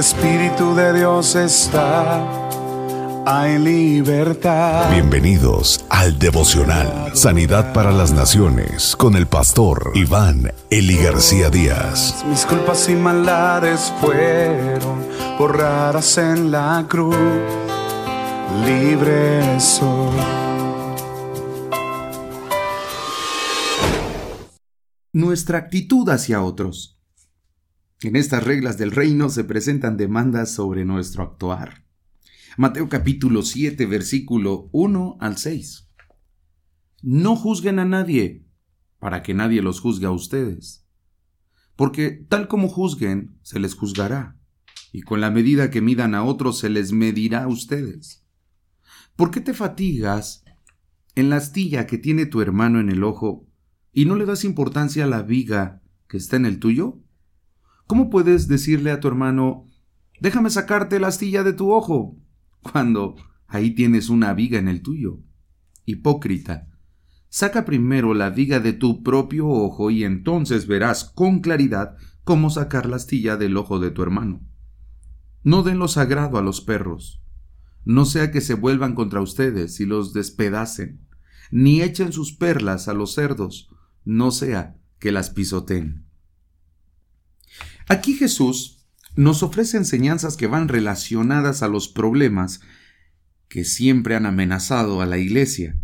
Espíritu de Dios está, hay libertad. Bienvenidos al devocional Sanidad para las Naciones con el pastor Iván Eli García Díaz. Mis culpas y maldades fueron borradas en la cruz, libre soy. Nuestra actitud hacia otros. En estas reglas del reino se presentan demandas sobre nuestro actuar. Mateo capítulo 7, versículo 1 al 6. No juzguen a nadie, para que nadie los juzgue a ustedes. Porque tal como juzguen, se les juzgará, y con la medida que midan a otros, se les medirá a ustedes. ¿Por qué te fatigas en la astilla que tiene tu hermano en el ojo, ¿y no le das importancia a la viga que está en el tuyo? ¿Cómo puedes decirle a tu hermano, déjame sacarte la astilla de tu ojo, cuando ahí tienes una viga en el tuyo? Hipócrita, saca primero la viga de tu propio ojo y entonces verás con claridad cómo sacar la astilla del ojo de tu hermano. No den lo sagrado a los perros, no sea que se vuelvan contra ustedes y los despedacen, ni echen sus perlas a los cerdos, no sea que las pisoteen. Aquí Jesús nos ofrece enseñanzas que van relacionadas a los problemas que siempre han amenazado a la iglesia,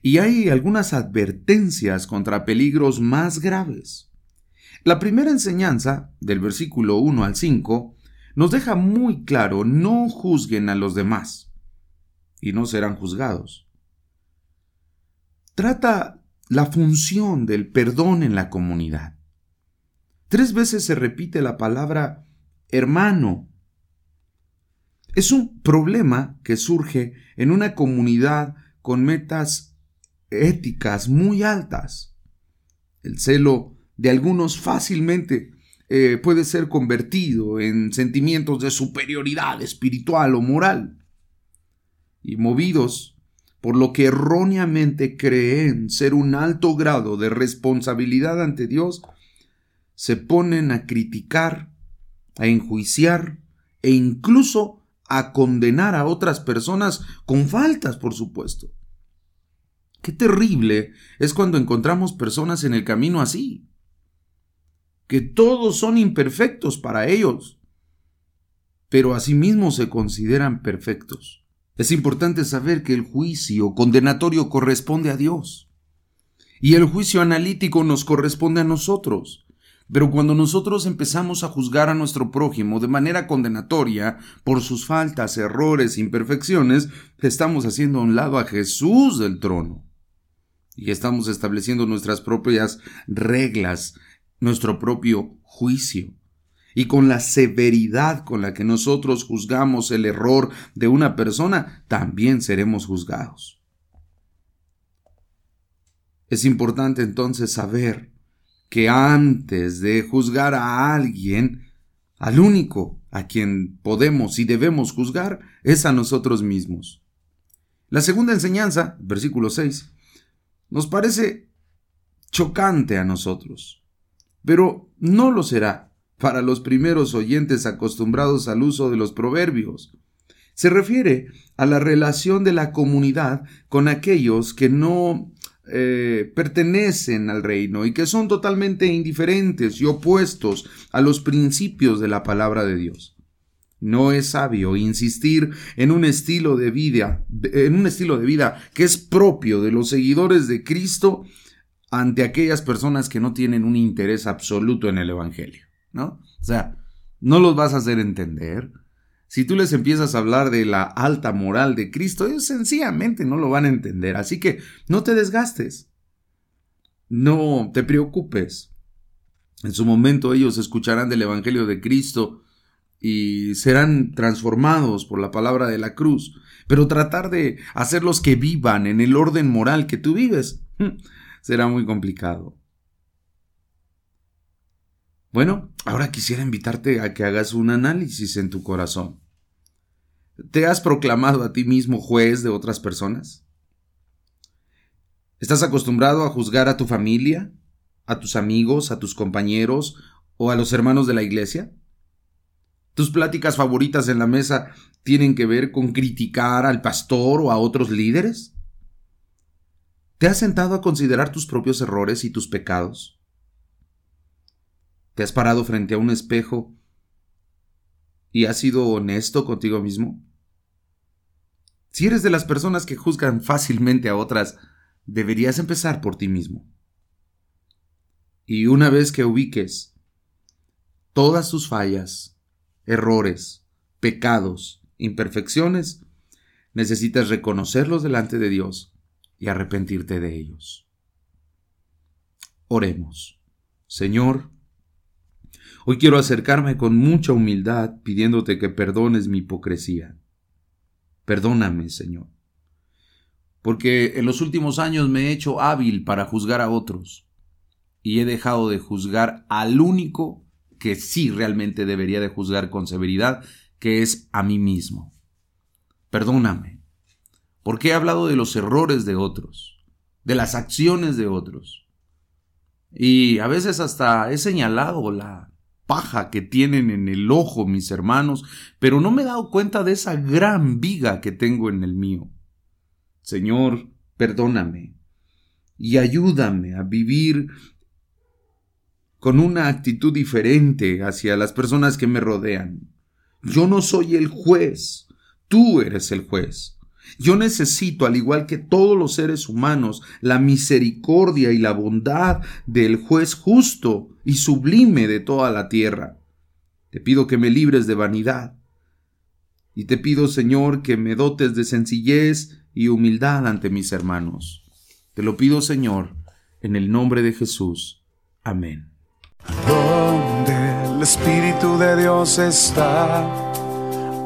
y hay algunas advertencias contra peligros más graves. La primera enseñanza, del versículo 1 al 5, nos deja muy claro: no juzguen a los demás, y no serán juzgados. Trata la función del perdón en la comunidad. 3 veces se repite la palabra hermano. Es un problema que surge en una comunidad con metas éticas muy altas. El celo de algunos fácilmente puede ser convertido en sentimientos de superioridad espiritual o moral, y movidos por lo que erróneamente creen ser un alto grado de responsabilidad ante Dios, se ponen a criticar, a enjuiciar e incluso a condenar a otras personas con faltas, por supuesto. Qué terrible es cuando encontramos personas en el camino así, que todos son imperfectos para ellos, pero asimismo se consideran perfectos. Es importante saber que el juicio condenatorio corresponde a Dios y el juicio analítico nos corresponde a nosotros. Pero cuando nosotros empezamos a juzgar a nuestro prójimo de manera condenatoria por sus faltas, errores, imperfecciones, estamos haciendo a un lado a Jesús del trono y estamos estableciendo nuestras propias reglas, nuestro propio juicio. Y con la severidad con la que nosotros juzgamos el error de una persona, también seremos juzgados. Es importante entonces saber que antes de juzgar a alguien, al único a quien podemos y debemos juzgar es a nosotros mismos. La segunda enseñanza, versículo 6, nos parece chocante a nosotros, pero no lo será para los primeros oyentes acostumbrados al uso de los proverbios. Se refiere a la relación de la comunidad con aquellos que no pertenecen al reino y que son totalmente indiferentes y opuestos a los principios de la palabra de Dios. No es sabio insistir en un estilo de vida que es propio de los seguidores de Cristo ante aquellas personas que no tienen un interés absoluto en el evangelio, ¿no? O sea, no los vas a hacer entender. Si tú les empiezas a hablar de la alta moral de Cristo, ellos sencillamente no lo van a entender. Así que no te desgastes, no te preocupes. En su momento ellos escucharán del evangelio de Cristo y serán transformados por la palabra de la cruz. Pero tratar de hacerlos que vivan en el orden moral que tú vives será muy complicado. Bueno, ahora quisiera invitarte a que hagas un análisis en tu corazón. ¿Te has proclamado a ti mismo juez de otras personas? ¿Estás acostumbrado a juzgar a tu familia, a tus amigos, a tus compañeros o a los hermanos de la iglesia? Tus pláticas favoritas en la mesa tienen que ver con criticar al pastor o a otros líderes. ¿Te has sentado a considerar tus propios errores y tus pecados? ¿Te has parado frente a un espejo y has sido honesto contigo mismo? Si eres de las personas que juzgan fácilmente a otras, deberías empezar por ti mismo. Y una vez que ubiques todas tus fallas, errores, pecados, imperfecciones, necesitas reconocerlos delante de Dios y arrepentirte de ellos. Oremos. Señor, hoy quiero acercarme con mucha humildad pidiéndote que perdones mi hipocresía. Perdóname, Señor, porque en los últimos años me he hecho hábil para juzgar a otros y he dejado de juzgar al único que sí realmente debería de juzgar con severidad, que es a mí mismo. Perdóname, porque he hablado de los errores de otros, de las acciones de otros, y a veces hasta he señalado la paja que tienen en el ojo mis hermanos, pero no me he dado cuenta de esa gran viga que tengo en el mío. Señor, perdóname y ayúdame a vivir con una actitud diferente hacia las personas que me rodean. Yo no soy el juez, tú eres el juez. Yo necesito, al igual que todos los seres humanos, la misericordia y la bondad del juez justo y sublime de toda la tierra. Te pido que me libres de vanidad. Y te pido, Señor, que me dotes de sencillez y humildad ante mis hermanos. Te lo pido, Señor, en el nombre de Jesús. Amén. Donde el Espíritu de Dios está,